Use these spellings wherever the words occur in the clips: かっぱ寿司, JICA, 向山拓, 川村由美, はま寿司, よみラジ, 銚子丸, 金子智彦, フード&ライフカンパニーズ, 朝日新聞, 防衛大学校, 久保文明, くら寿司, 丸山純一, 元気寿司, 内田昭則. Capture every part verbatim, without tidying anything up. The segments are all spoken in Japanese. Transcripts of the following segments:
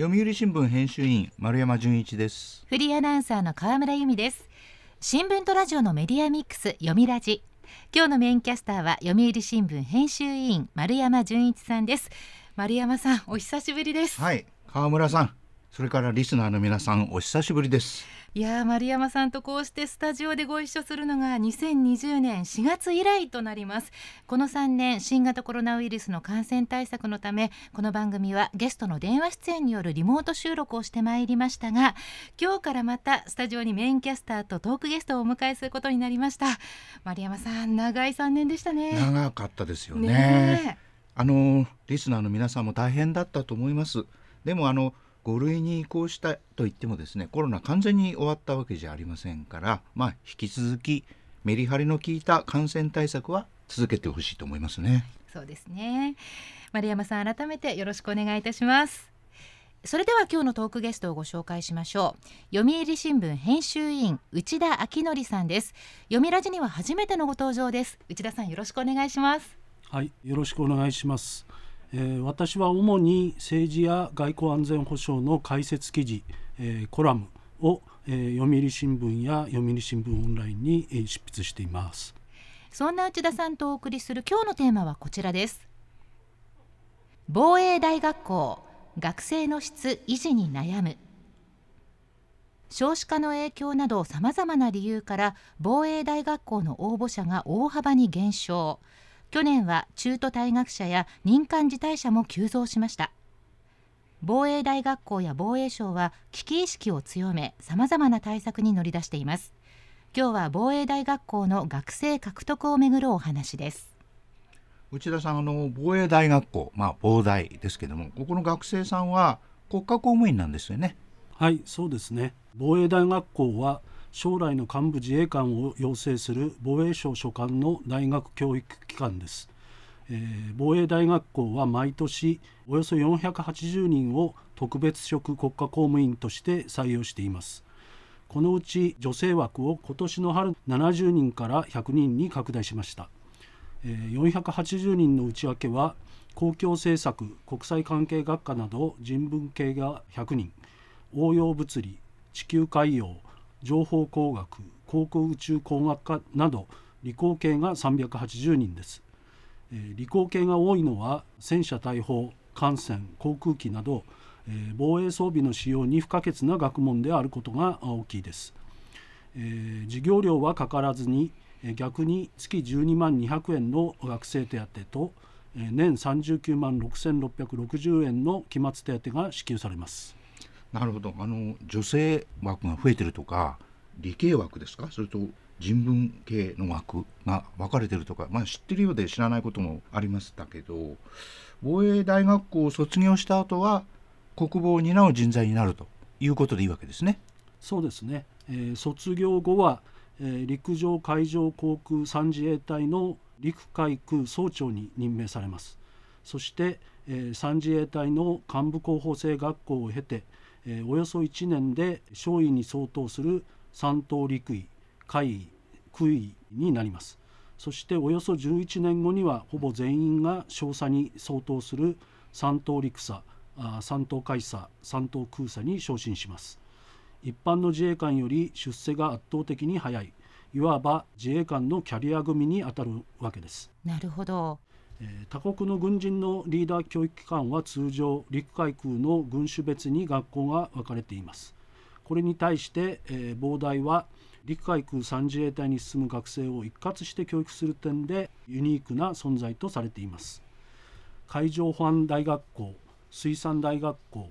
読売新聞編集委員丸山純一です。フリーアナウンサーの川村由美です。新聞とラジオのメディアミックス、読みラジ。今日のメインキャスターは読売新聞編集委員丸山純一さんです。丸山さん、お久しぶりです。はい、川村さん、それからリスナーの皆さん、お久しぶりです。いや、丸山さんとこうしてスタジオでご一緒するのがにせんにじゅうねんしがつ以来となります。このさんねん、新型コロナウイルスの感染対策のため、この番組はゲストの電話出演によるリモート収録をしてまいりましたが、今日からまたスタジオにメインキャスターとトークゲストをお迎えすることになりました。丸山さん、長いさんねんでしたね。長かったですよ ね, ねあのリスナーの皆さんも大変だったと思います。でもあのご類に移行したといってもですね、コロナ完全に終わったわけじゃありませんから、まあ、引き続きメリハリの効いた感染対策は続けてほしいと思いますね。そうですね。丸山さん、改めてよろしくお願いいたします。それでは今日のトークゲストをご紹介しましょう。読売新聞編集委員、内田昭則さんです。読みラジには初めてのご登場です。内田さん、よろしくお願いします。はい、よろしくお願いします。えー、私は主に政治や外交安全保障の解説記事、えー、コラムを、えー、読売新聞や読売新聞オンラインに、えー、執筆しています。そんな内田さんとお送りする今日のテーマはこちらです。防衛大学校、学生の質維持に悩む。少子化の影響などさまざまな理由から防衛大学校の応募者が大幅に減少。去年は中途退学者や任官辞退者も急増しました。防衛大学校や防衛省は危機意識を強め、様々な対策に乗り出しています。今日は防衛大学校の学生獲得をめぐるお話です。内田さん、あの防衛大学校、まあ、防大ですけども、ここの学生さんは国家公務員なんですよね。はい、そうですね。防衛大学校は将来の幹部自衛官を養成する防衛省所管の大学教育機関です。えー、防衛大学校は毎年およそよんひゃくはちじゅうにんを特別職国家公務員として採用しています。このうち女性枠を今年の春ななじゅうにんからひゃくにんに拡大しました。えー、よんひゃくはちじゅうにんの内訳は公共政策、国際関係学科など人文系がひゃくにん、応用物理、地球海洋、情報工学、航空宇宙工学科など理工系がさんびゃくはちじゅうにんです。えー、理工系が多いのは戦車大砲、艦船、航空機など、えー、防衛装備の使用に不可欠な学問であることが大きいです。えー、授業料はかからずに、えー、逆に月じゅうにまんにひゃくえんの学生手当と、えー、年さんじゅうきゅうまんろくせんろっぴゃくろくじゅうえんの期末手当が支給されます。なるほど。あの女性枠が増えてるとか、理系枠ですか、それと人文系の枠が分かれてるとか、まあ、知ってるようで知らないこともありましたけど、防衛大学校を卒業した後は国防を担う人材になるということでいいわけですね。そうですね。えー、卒業後は、えー、陸上、海上、航空、三自衛隊の陸海空総長に任命されます。そして、えー、三自衛隊の幹部候補生学校を経ておよそいちねんで少尉に相当する三等陸尉、海尉、空尉になります。そしておよそじゅういちねんごにはほぼ全員が少佐に相当する三等陸佐、三等海佐、三等空佐に昇進します。一般の自衛官より出世が圧倒的に早い、いわば自衛官のキャリア組にあたるわけです。なるほど。他国の軍人のリーダー教育機関は通常陸海空の軍種別に学校が分かれています。これに対して、えー、防大は陸海空三自衛隊に進む学生を一括して教育する点でユニークな存在とされています。海上保安大学校、水産大学校、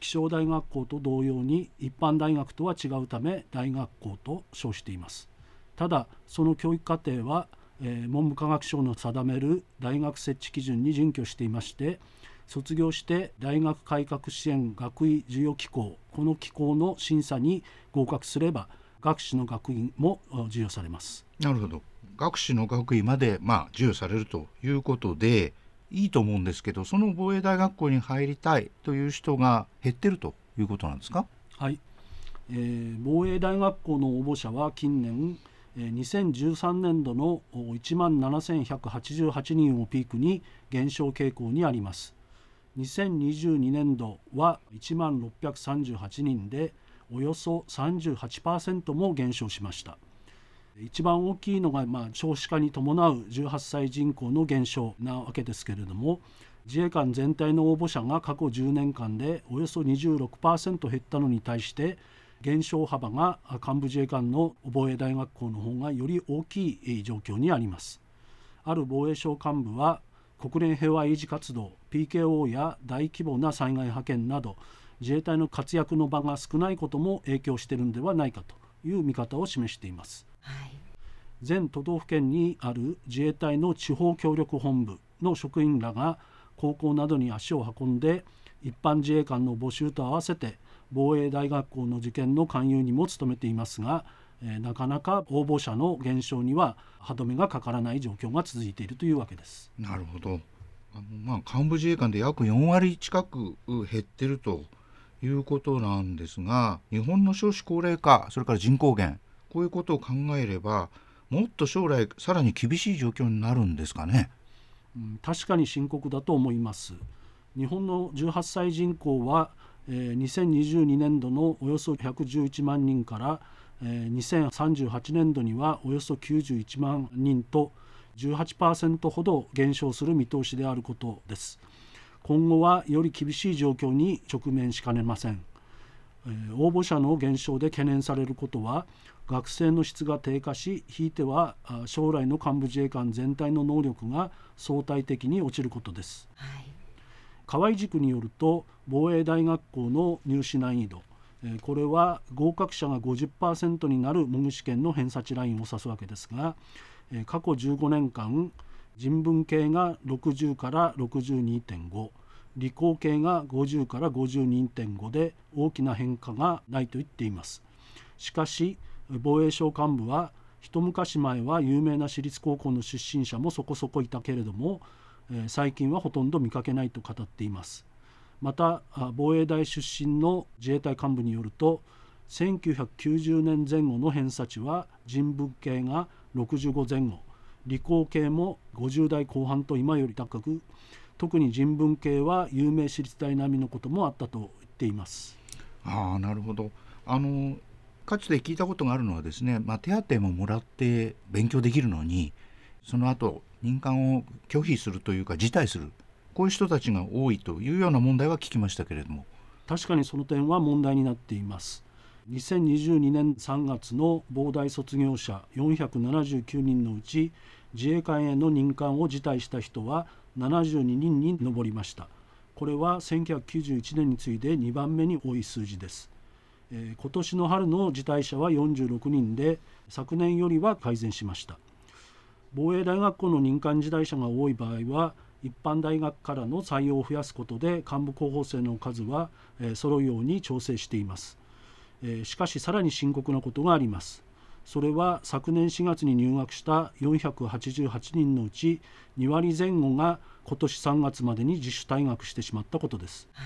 気象大学校と同様に一般大学とは違うため大学校と称しています。ただその教育課程は文部科学省の定める大学設置基準に準拠していまして、卒業して大学改革支援学位授与機構、この機構の審査に合格すれば学士の学位も授与されます。なるほど。学士の学位まで、まあ、授与されるということでいいと思うんですけど、その防衛大学校に入りたいという人が減ってるということなんですか。はい。えー、防衛大学校の応募者は近年にせんじゅうさんねんどのいちまんななせんひゃくはちじゅうはちにんをピークに減少傾向にあります。にせんにじゅうにねんどは いちまんろっぴゃくさんじゅうはち 人で、およそ さんじゅうはちパーセント も減少しました。一番大きいのが、まあ、少子化に伴うじゅうはっさい人口の減少なわけですけれども、自衛官全体の応募者が過去じゅうねんかんでおよそ にじゅうろくパーセント 減ったのに対して、減少幅が幹部自衛官の防衛大学校の方がより大きい状況にあります。ある防衛省幹部は、国連平和維持活動、ピーケーオー や大規模な災害派遣など、自衛隊の活躍の場が少ないことも影響しているのではないかという見方を示しています。はい、全都道府県にある自衛隊の地方協力本部の職員らが高校などに足を運んで、一般自衛官の募集と合わせて防衛大学校の受験の勧誘にも努めていますが、えー、なかなか応募者の減少には歯止めがかからない状況が続いているというわけです。なるほど。あの、まあ、幹部自衛官で約よんわり近く減っているということなんですが、日本の少子高齢化、それから人口減、こういうことを考えれば、もっと将来さらに厳しい状況になるんですかね。うん、確かに深刻だと思います。日本のじゅうはっさい人口は、えー、にせんにじゅうにねんどのおよそひゃくじゅういちまんにんから、えー、にせんさんじゅうはちねんどにはおよそきゅうじゅういちまんにんと じゅうはちパーセント ほど減少する見通しであることです。今後はより厳しい状況に直面しかねません。えー、応募者の減少で懸念されることは、学生の質が低下し、ひいては将来の幹部自衛官全体の能力が相対的に落ちることです。はい、河合塾によると、防衛大学校の入試難易度、これは合格者が ごじゅっパーセント になる模擬試験の偏差値ラインを指すわけですが、過去じゅうごねんかん、人文系がろくじゅうからろくじゅうにてんご、理工系がごじゅうからごじゅうにてんご で大きな変化がないと言っています。しかし防衛省幹部は、一昔前は有名な私立高校の出身者もそこそこいたけれども、最近はほとんど見かけないと語っています。また防衛大出身の自衛隊幹部によると、せんきゅうひゃくきゅうじゅうねんぜん後の偏差値は人文系がろくじゅうごぜんご、理工系もごじゅうだいこうはんと今より高く、特に人文系は有名私立大並みのこともあったと言っています。ああ、なるほど。あのかつて聞いたことがあるのはですね、まあ、手当ももらって勉強できるのに、その後任官を拒否するというか辞退する、こういう人たちが多いというような問題は聞きましたけれども、確かにその点は問題になっています。にせんにじゅうにねんさんがつの防大卒業者よんひゃくななじゅうきゅうにんのうち、自衛官への任官を辞退した人はななじゅうににんに上りました。これはせんきゅうひゃくきゅうじゅういちねんに次いでにばんめに多い数字です。えー、今年の春の辞退者はよんじゅうろくにんで、昨年よりは改善しました。防衛大学校の任官辞退者が多い場合は、一般大学からの採用を増やすことで幹部候補生の数は、えー、揃うように調整しています。えー、しかしさらに深刻なことがあります。それは昨年しがつに入学したよんひゃくはちじゅうはちにんのうちにわりぜんごが今年さんがつまでに自主退学してしまったことです。は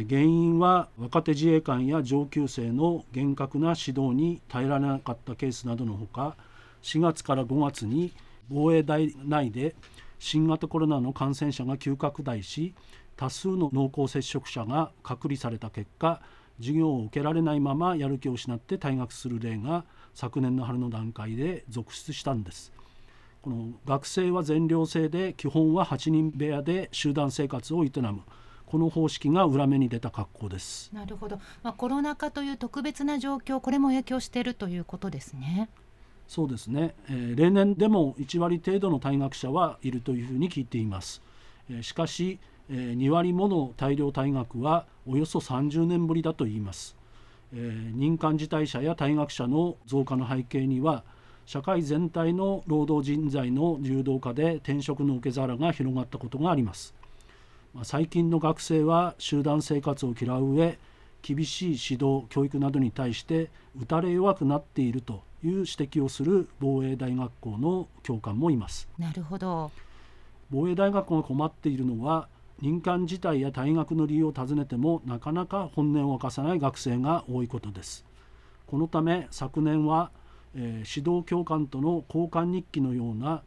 い、原因は若手自衛官や上級生の厳格な指導に耐えられなかったケースなどのほか、しがつからごがつに防衛大内で新型コロナの感染者が急拡大し、多数の濃厚接触者が隔離された結果、授業を受けられないままやる気を失って退学する例が昨年の春の段階で続出したんです。この学生は全寮制で、基本ははちにんべやで集団生活を営む、この方式が裏目に出た格好です。なるほど、まあ、コロナ禍という特別な状況、これも影響しているということですね。そうですね、えー、例年でもいちわりていどの退学者はいるというふうに聞いています。えー、しかし、えー、にわりもの大量退学はおよそさんじゅうねんぶりだといいます。えー、任官辞退者や退学者の増加の背景には、社会全体の労働人材の流動化で転職の受け皿が広がったことがあります。最近の学生は集団生活を嫌う上、厳しい指導・教育などに対して打たれ弱くなっているという指摘をする防衛大学校の教官もいます。なるほど。防衛大学校が困っているのは、任官辞退や退学の理由を尋ねてもなかなか本音を明かさない学生が多いことです。このため昨年は、えー、指導教官との交換日記のような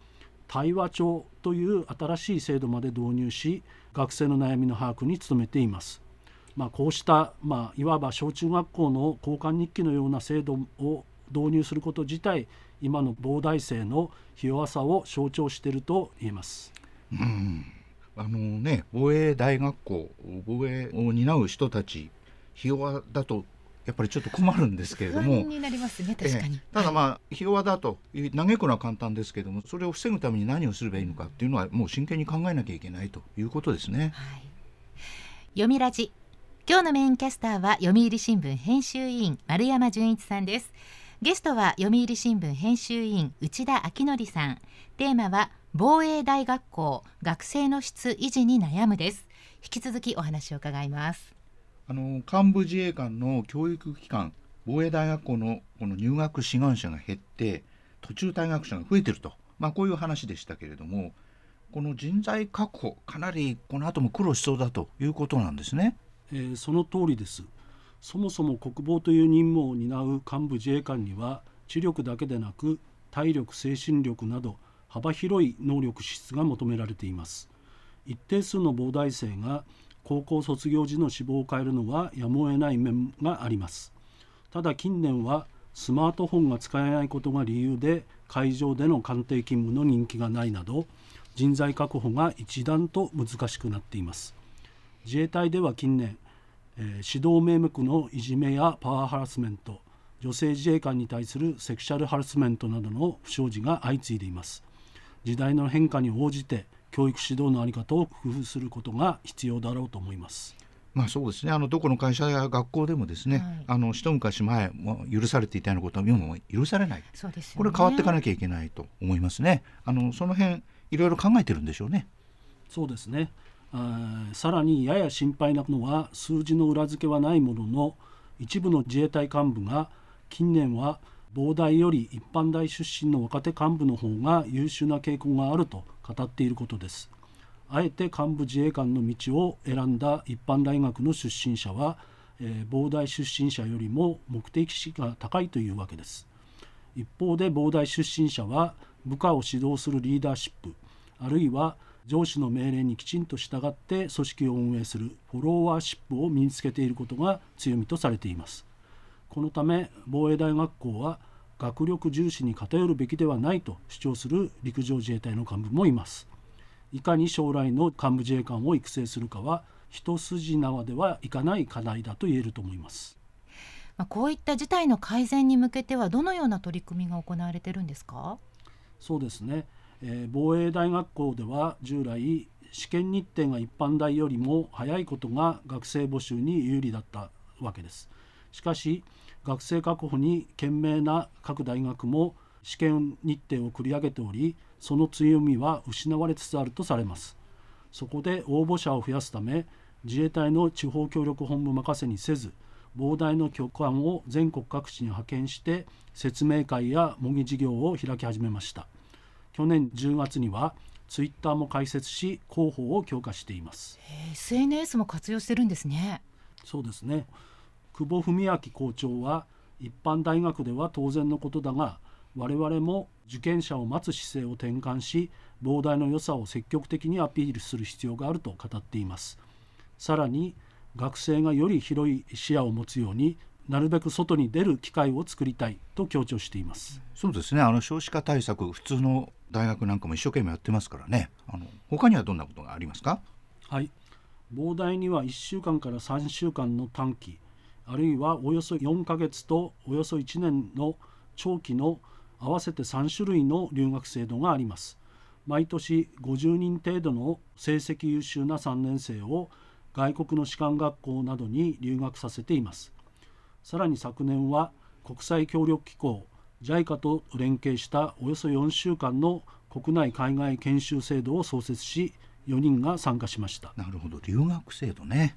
対話帳という新しい制度まで導入し、学生の悩みの把握に努めています。まあ、こうした、まあ、いわば小中学校の交換日記のような制度を導入すること自体、今の膨大性のひ弱さを象徴していると言えます。うんあのね、防衛大学校、防衛を担う人たち、ひ弱だとやっぱりちょっと困るんですけれども、不安になりますね。確かに、えー、ただまあひ弱だと嘆くのは簡単ですけれども、それを防ぐために何をすればいいのかっていうのはもう真剣に考えなきゃいけないということですね。はい、読みラジ、今日のメインキャスターは読売新聞編集委員丸山純一さんです。ゲストは読売新聞編集委員内田昭則さん。テーマは防衛大学校、学生の質維持に悩むです。引き続きお話を伺います。あの幹部自衛官の教育機関、防衛大学校のこの入学志願者が減って途中退学者が増えていると、まあ、こういう話でしたけれども、この人材確保、かなりこの後も苦労しそうだということなんですね。えー、その通りです。そもそも国防という任務を担う幹部自衛官には、知力だけでなく体力、精神力など幅広い能力資質が求められています。一定数の膨大生が高校卒業時の志望を変えるのはやむを得ない面があります。ただ近年はスマートフォンが使えないことが理由で、会場での官邸勤務の人気がないなど、人材確保が一段と難しくなっています。自衛隊では近年、えー、指導名目のいじめやパワーハラスメント、女性自衛官に対するセクシャルハラスメントなどの不祥事が相次いでいます。時代の変化に応じて教育指導の在り方を工夫することが必要だろうと思います。まあ、そうですね。あのどこの会社や学校でもですね、はい、あの一昔前も許されていたようなことは今も許されない。そうですね、これ変わっていかなきゃいけないと思いますね。あのその辺いろいろ考えてるんでしょうね。そうですね。あさらにやや心配なのは、数字の裏付けはないものの、一部の自衛隊幹部が近年は防大より一般大出身の若手幹部の方が優秀な傾向があると語っていることです。あえて幹部自衛官の道を選んだ一般大学の出身者は、えー、防大出身者よりも目的意識が高いというわけです。一方で防大出身者は部下を指導するリーダーシップ、あるいは上司の命令にきちんと従って組織を運営するフォロワーシップを身につけていることが強みとされています。このため防衛大学校は学力重視に偏るべきではないと主張する陸上自衛隊の幹部もいます。いかに将来の幹部自衛官を育成するかは一筋縄ではいかない課題だと言えると思います。こういった事態の改善に向けては、どのような取り組みが行われているんですか？そうですね、えー、防衛大学校では従来、試験日程が一般大よりも早いことが学生募集に有利だったわけです。しかし学生確保に懸命な各大学も試験日程を繰り上げており、その強みは失われつつあるとされます。そこで応募者を増やすため、自衛隊の地方協力本部任せにせず、防大の局官を全国各地に派遣して説明会や模擬事業を開き始めました。去年じゅうがつにはツイッターも開設し、広報を強化しています。 エスエヌエス も活用してるんですね。そうですね。久保文明校長は、一般大学では当然のことだが、我々も受験者を待つ姿勢を転換し、防大の良さを積極的にアピールする必要があると語っています。さらに学生がより広い視野を持つように、なるべく外に出る機会を作りたいと強調しています。そうですね。あの少子化対策、普通の大学なんかも一生懸命やってますからね。あの他にはどんなことがありますか？はい、防大にはいっしゅうかんからさんしゅうかんの短期、あるいはおよそよんかげつとおよそいちねんの長期の合わせてさんしゅるいの留学制度があります。毎年ごじゅうにん程度の成績優秀なさんねん生を外国の士官学校などに留学させています。さらに昨年は国際協力機構 ジャイカ と連携したおよそよんしゅうかんの国内海外研修制度を創設し、よにんが参加しました。なるほど、留学制度ね。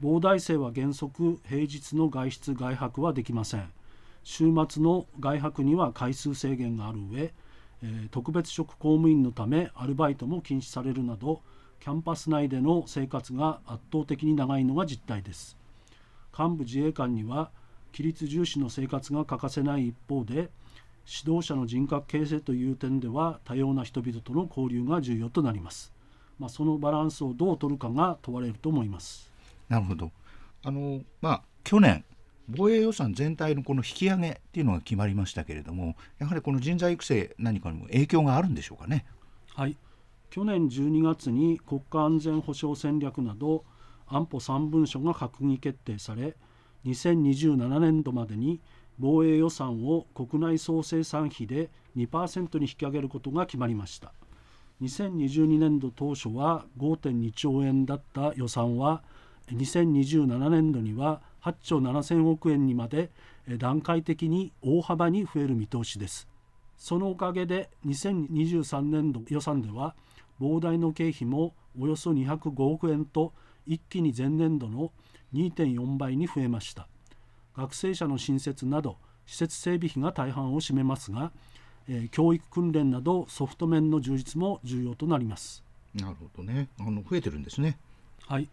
防大生は原則平日の外出外泊はできません。週末の外泊には回数制限がある上、えー、特別職公務員のためアルバイトも禁止されるなど、キャンパス内での生活が圧倒的に長いのが実態です。幹部自衛官には規律重視の生活が欠かせない一方で、指導者の人格形成という点では多様な人々との交流が重要となります。まあ、そのバランスをどう取るかが問われると思います。なるほど。あの、まあ、去年防衛予算全体のこの引き上げというのが決まりましたけれども、やはりこの人材育成何かにも影響があるんでしょうかね。はい。去年じゅうにがつに国家安全保障戦略など安保さん文書が閣議決定され、にせんにじゅうななねんどまでに防衛予算を国内総生産比で にパーセント に引き上げることが決まりました。にせんにじゅうにねんど当初は ごてんにちょうえんだった予算はにせんにじゅうななねんどにははっちょうななせんおくえんにまで段階的に大幅に増える見通しです。そのおかげでにせんにじゅうさんねんど予算では膨大の経費もおよそにひゃくごおくえんと一気に前年度の にてんよんばいに増えました。学生者の新設など施設整備費が大半を占めますが、えー、教育訓練などソフト面の充実も重要となります。なるほどね。あの、増えてるんですね。はい。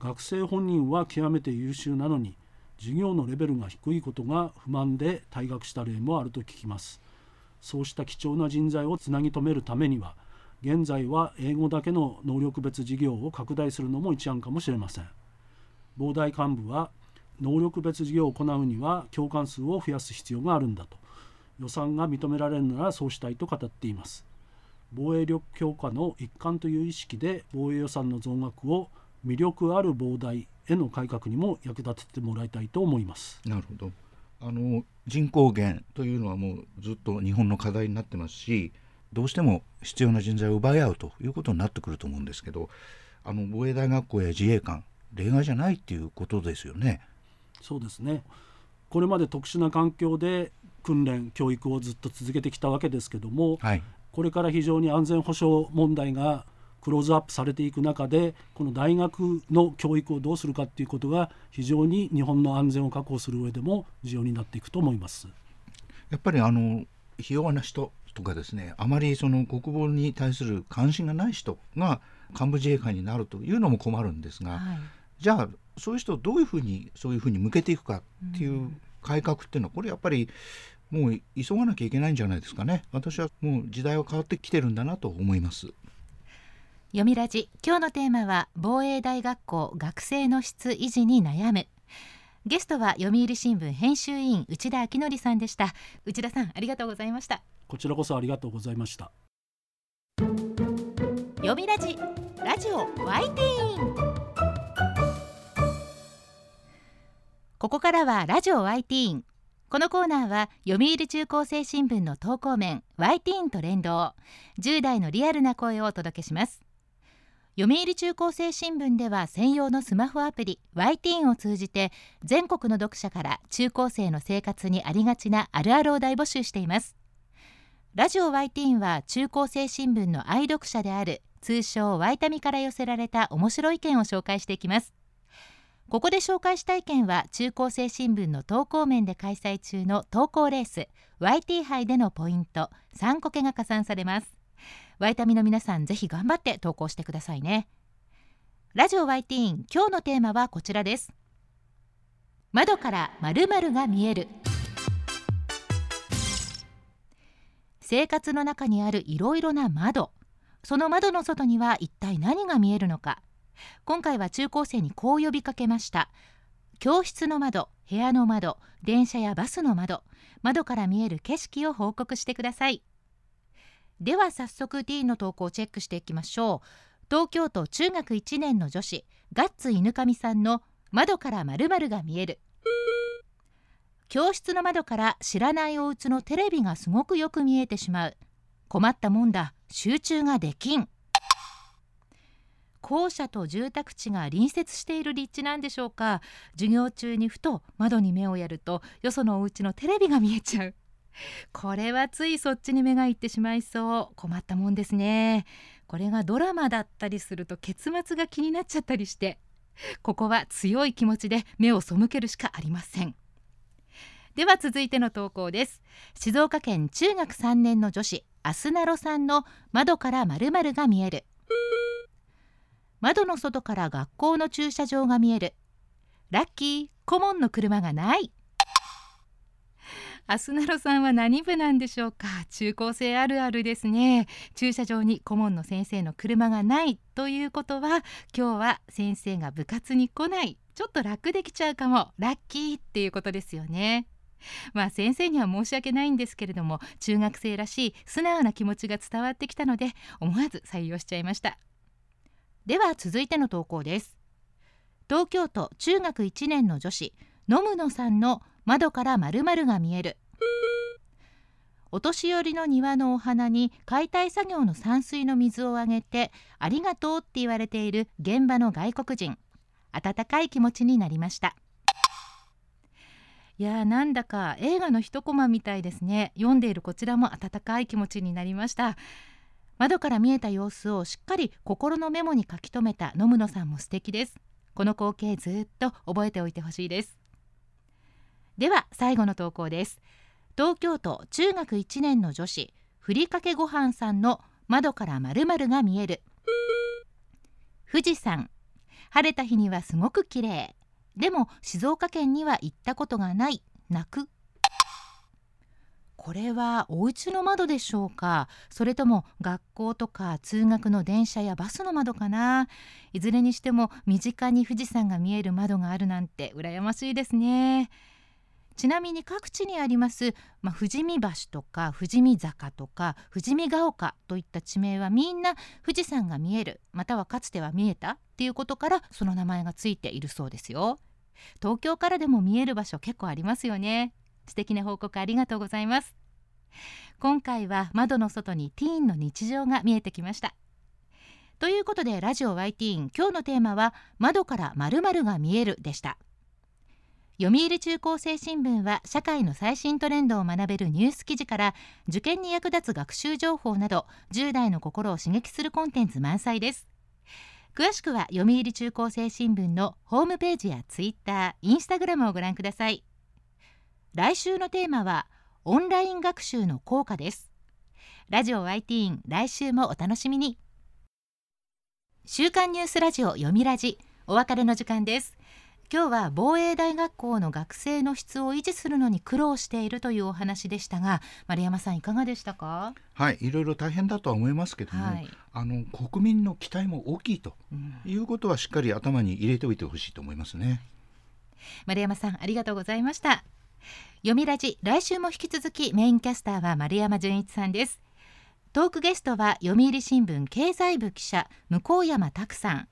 学生本人は極めて優秀なのに授業のレベルが低いことが不満で退学した例もあると聞きます。そうした貴重な人材をつなぎ止めるためには、現在は英語だけの能力別事業を拡大するのも一案かもしれません。防大幹部は能力別事業を行うには教官数を増やす必要があるんだと、予算が認められるならそうしたいと語っています。防衛力強化の一環という意識で防衛予算の増額を魅力ある防大への改革にも役立ててもらいたいと思います。なるほど。あの、人口減というのはもうずっと日本の課題になってますし、どうしても必要な人材を奪い合うということになってくると思うんですけど、あの、防衛大学校や自衛官、例外じゃないということですよね。そうですね。これまで特殊な環境で訓練教育をずっと続けてきたわけですけども、はい、これから非常に安全保障問題がクローズアップされていく中で、この大学の教育をどうするかということが非常に日本の安全を確保する上でも重要になっていくと思います。やっぱりあの、ひ弱な人とかですね、あまりその国防に対する関心がない人が幹部自衛官になるというのも困るんですが、はい、じゃあそういう人をどういうふうにそういうふうに向けていくかっていう改革っていうのは、これやっぱりもう急がなきゃいけないんじゃないですかね。私はもう時代は変わってきてるんだなと思います。よみラジ、今日のテーマは防衛大学校学生の質維持に悩む。ゲストは読売新聞編集委員内田昭則さんでした。内田さん、ありがとうございました。こちらこそありがとうございました。よみラジ、ラジオワイティーン。ここからはラジオ ワイティーン。このコーナーは読売中高生新聞の投稿面 ワイティーンと連動、じゅう代のリアルな声をお届けします。読売中高生新聞では専用のスマホアプリ ワイティーンを通じて、全国の読者から中高生の生活にありがちなあるあるを大募集しています。ラジオ ワイティーンは中高生新聞の愛読者である通称ワイタミから寄せられた面白い意見を紹介していきます。ここで紹介した意見は中高生新聞の投稿面で開催中の投稿レース ワイティー 杯でのポイントさんこけが加算されます。ワイタミの皆さん、ぜひ頑張って投稿してくださいね。ラジオ ワイティー 今日のテーマはこちらです。窓から〇〇が見える。生活の中にあるいろいろな窓、その窓の外には一体何が見えるのか。今回は中高生にこう呼びかけました。教室の窓、部屋の窓、電車やバスの窓、窓から見える景色を報告してください。では早速ティーンの投稿をチェックしていきましょう。東京都中学いちねんの女子ガッツ犬神さんの窓から〇〇が見える。教室の窓から知らないお家のテレビがすごくよく見えてしまう。困ったもんだ、集中ができん。校舎と住宅地が隣接している立地なんでしょうか。授業中にふと窓に目をやると、よそのお家のテレビが見えちゃう。これはついそっちに目がいってしまいそう。困ったもんですね。これがドラマだったりすると結末が気になっちゃったりして、ここは強い気持ちで目を背けるしかありません。では続いての投稿です。静岡県中学さんねんの女子アスナロさんの窓から〇〇が見える。窓の外から学校の駐車場が見える。ラッキー、顧問の車がない。アスナロさんは何部なんでしょうか。中高生あるあるですね。駐車場に顧問の先生の車がないということは、今日は先生が部活に来ない、ちょっと楽できちゃうかも、ラッキーっていうことですよね。まあ先生には申し訳ないんですけれども、中学生らしい素直な気持ちが伝わってきたので、思わず採用しちゃいました。では続いての投稿です。東京都中学いちねんの女子のむのさんの窓から〇〇が見える。お年寄りの庭のお花に解体作業の散水の水をあげて、ありがとうって言われている現場の外国人、温かい気持ちになりました。いやー、なんだか映画の一コマみたいですね。読んでいるこちらも温かい気持ちになりました。窓から見えた様子をしっかり心のメモに書き留めたのむのさんも素敵です。この光景ずっと覚えておいてほしいです。では最後の投稿です。東京都中学いちねんの女子ふりかけご飯さんの窓から〇〇が見える。富士山、晴れた日にはすごく綺麗。でも静岡県には行ったことがない。泣く。これはお家の窓でしょうか。それとも学校とか通学の電車やバスの窓かな。いずれにしても身近に富士山が見える窓があるなんて羨ましいですね。ちなみに各地にあります、まあ、富士見橋とか富士見坂とか富士見ヶ丘といった地名はみんな富士山が見える、またはかつては見えたっていうことからその名前がついているそうですよ。東京からでも見える場所結構ありますよね。素敵な報告ありがとうございます。今回は窓の外にティーンの日常が見えてきました。ということでラジオ Y ティーン、今日のテーマは窓から〇〇が見えるでした。読売中高生新聞は社会の最新トレンドを学べるニュース記事から受験に役立つ学習情報などじゅう代の心を刺激するコンテンツ満載です。詳しくは読売中高生新聞のホームページやツイッター、インスタグラムをご覧ください。来週のテーマはオンライン学習の効果です。ラジオ Y ティーン、来週もお楽しみに。週刊ニュースラジオ読みラジ、お別れの時間です。今日は防衛大学校の学生の質を維持するのに苦労しているというお話でしたが、丸山さんいかがでしたか。はい、いろいろ大変だとは思いますけども、はい、あの国民の期待も大きいということはしっかり頭に入れておいてほしいと思いますね、うん、丸山さんありがとうございました。読みラジ、来週も引き続きメインキャスターは丸山純一さんです。トークゲストは読売新聞経済部記者向山拓さん。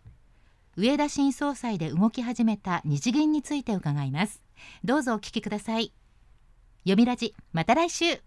植田新総裁で動き始めた日銀について伺います。どうぞお聞きください。読みラジ、また来週。